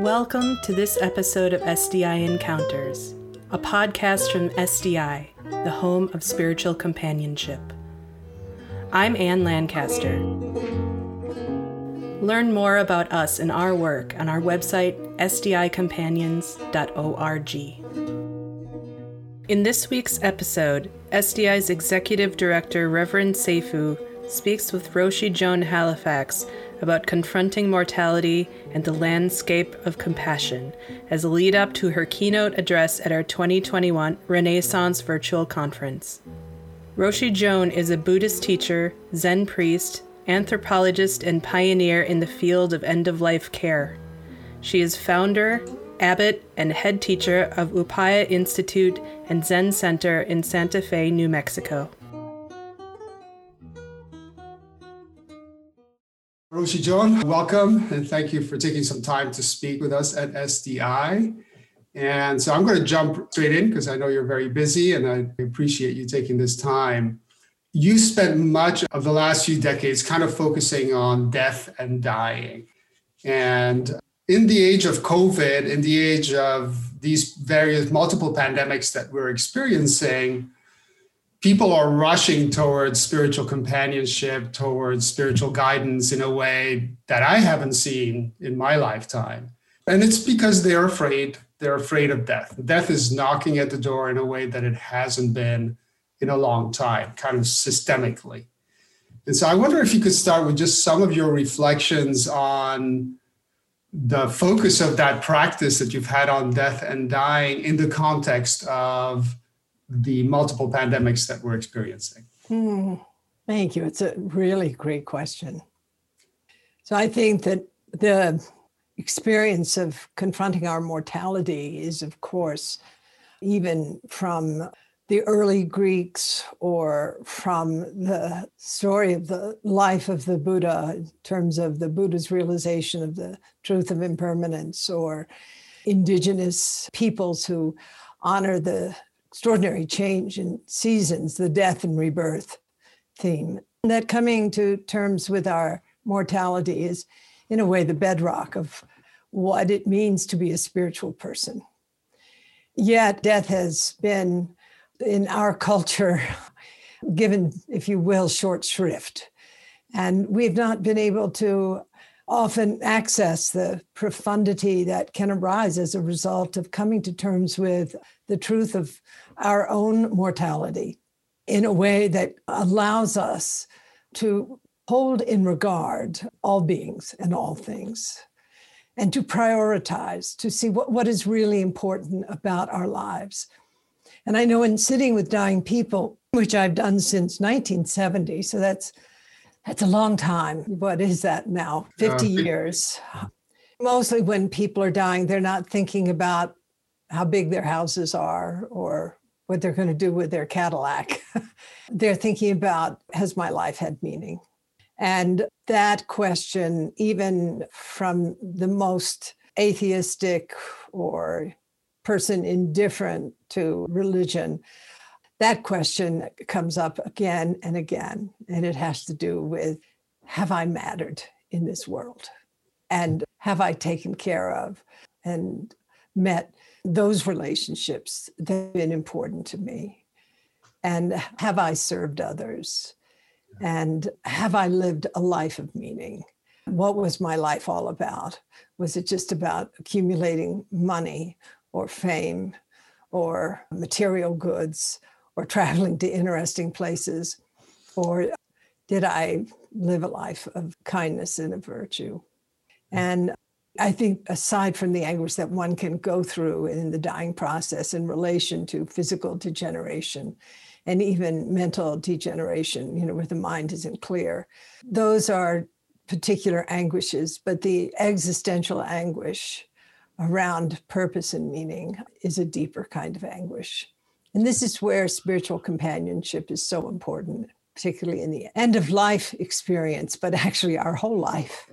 Welcome to this episode of SDI Encounters, a podcast from SDI, the home of spiritual companionship. I'm Ann Lancaster. Learn more about us and our work on our website, sdicompanions.org. In this week's episode, SDI's Executive Director, Reverend Seifu, speaks with Roshi Joan Halifax about confronting mortality and the landscape of compassion as a lead-up to her keynote address at our 2021 Renaissance Virtual Conference. Roshi Joan is a Buddhist teacher, Zen priest, anthropologist, and pioneer in the field of end-of-life care. She is founder, abbot, and head teacher of Upaya Institute and Zen Center in Santa Fe, New Mexico. Roshi Joan, welcome, and thank you for taking some time to speak with us at SDI. And so I'm going to jump straight in because I know you're very busy, and I appreciate you taking this time. You spent much of the last few decades kind of focusing on death and dying. And in the age of COVID, in the age of these various multiple pandemics that we're experiencing, people are rushing towards spiritual companionship, towards spiritual guidance in a way that I haven't seen in my lifetime. And it's because they're afraid. They're afraid of death. Death is knocking at the door in a way that it hasn't been in a long time, kind of systemically. And so I wonder if you could start with just some of your reflections on the focus of that practice that you've had on death and dying in the context of the multiple pandemics that we're experiencing? Thank you. It's a really great question. So I think that the experience of confronting our mortality is, of course, even from the early Greeks or from the story of the life of the Buddha in terms of the Buddha's realization of the truth of impermanence, or indigenous peoples who honor the extraordinary change in seasons, the death and rebirth theme. And that coming to terms with our mortality is, in a way, the bedrock of what it means to be a spiritual person. Yet death has been, in our culture, given, if you will, short shrift. And we've not been able to often access the profundity that can arise as a result of coming to terms with the truth of our own mortality in a way that allows us to hold in regard all beings and all things, and to prioritize, to see what is really important about our lives. And I know in sitting with dying people, which I've done since 1970, so that's a long time. What is that now? 50 years. Mostly when people are dying, they're not thinking about how big their houses are or what they're going to do with their Cadillac. They're thinking about, has my life had meaning? And that question, even from the most atheistic or person indifferent to religion, that question comes up again and again, and it has to do with, have I mattered in this world? And have I taken care of and met those relationships that have been important to me? And have I served others? And have I lived a life of meaning? What was my life all about? Was it just about accumulating money or fame or material goods, or traveling to interesting places? Or did I live a life of kindness and of virtue? And I think, aside from the anguish that one can go through in the dying process in relation to physical degeneration and even mental degeneration, where the mind isn't clear, those are particular anguishes. But the existential anguish around purpose and meaning is a deeper kind of anguish. And this is where spiritual companionship is so important, particularly in the end-of-life experience, but actually our whole life.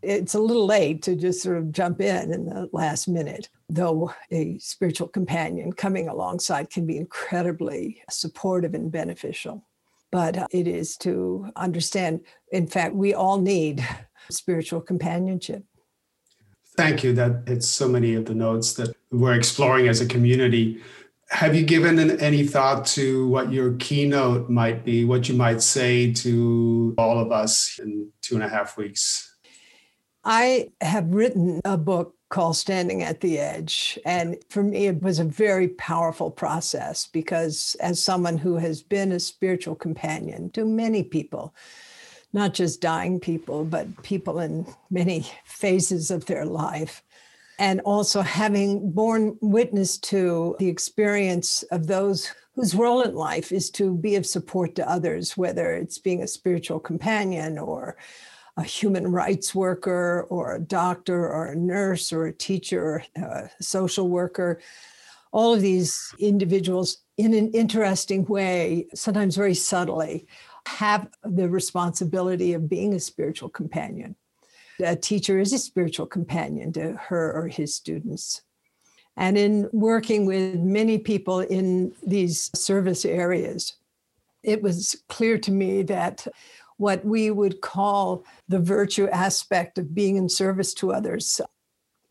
It's a little late to just sort of jump in the last minute, though a spiritual companion coming alongside can be incredibly supportive and beneficial. But it is to understand, in fact, we all need spiritual companionship. Thank you. That it's so many of the notes that we're exploring as a community. Have you given any thought to what your keynote might be, what you might say to all of us in 2.5 weeks? I have written a book called Standing at the Edge. And for me, it was a very powerful process because as someone who has been a spiritual companion to many people, not just dying people, but people in many phases of their life, and also having borne witness to the experience of those whose role in life is to be of support to others, whether it's being a spiritual companion or a human rights worker or a doctor or a nurse or a teacher or a social worker. All of these individuals in an interesting way, sometimes very subtly, have the responsibility of being a spiritual companion. A teacher is a spiritual companion to her or his students. And in working with many people in these service areas, it was clear to me that what we would call the virtue aspect of being in service to others,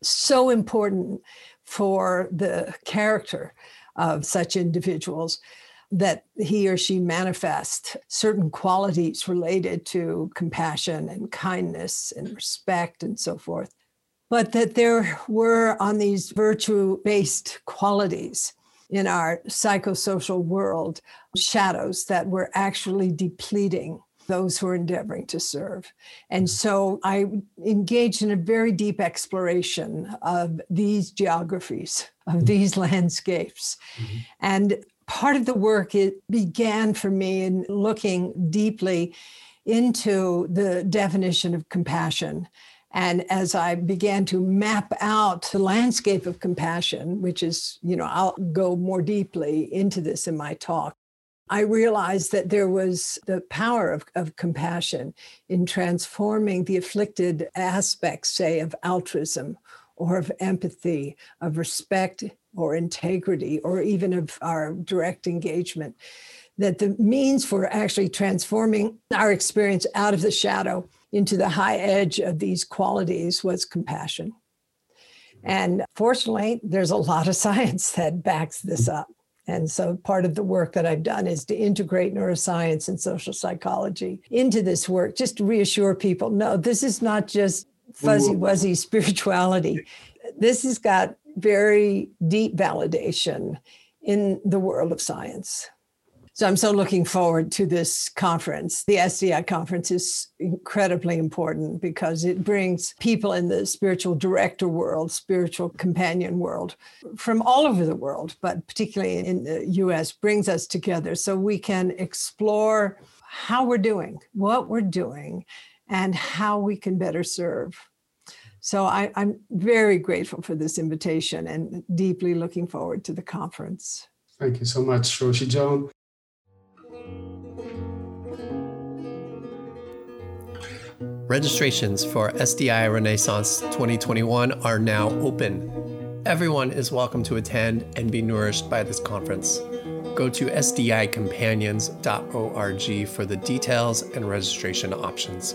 so important for the character of such individuals, that he or she manifests certain qualities related to compassion and kindness and respect and so forth, but that there were on these virtue-based qualities in our psychosocial world, shadows that were actually depleting those who are endeavoring to serve. And so I engaged in a very deep exploration of these geographies, of these landscapes. Mm-hmm. And part of the work, it began for me in looking deeply into the definition of compassion. And as I began to map out the landscape of compassion, which is, I'll go more deeply into this in my talk, I realized that there was the power of compassion in transforming the afflicted aspects, say, of altruism or of empathy, of respect, or integrity, or even of our direct engagement, that the means for actually transforming our experience out of the shadow into the high edge of these qualities was compassion. And fortunately, there's a lot of science that backs this up. And so part of the work that I've done is to integrate neuroscience and social psychology into this work, just to reassure people, no, this is not just fuzzy-wuzzy spirituality. This has got very deep validation in the world of science. So I'm so looking forward to this conference. The SDI conference is incredibly important because it brings people in the spiritual director world, spiritual companion world, from all over the world, but particularly in the US, brings us together so we can explore how we're doing, what we're doing, and how we can better serve. So I'm very grateful for this invitation and deeply looking forward to the conference. Thank you so much, Roshi Joan. Registrations for SDI Renaissance 2021 are now open. Everyone is welcome to attend and be nourished by this conference. Go to sdicompanions.org for the details and registration options.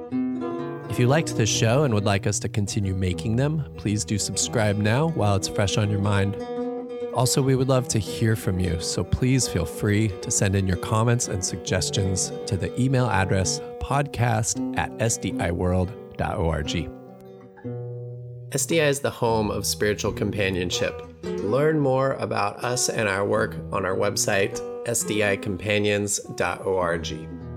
If you liked this show and would like us to continue making them, please do subscribe now while it's fresh on your mind. Also, we would love to hear from you, so please feel free to send in your comments and suggestions to the email address podcast@sdiworld.org. SDI is the home of spiritual companionship. Learn more about us and our work on our website, sdicompanions.org.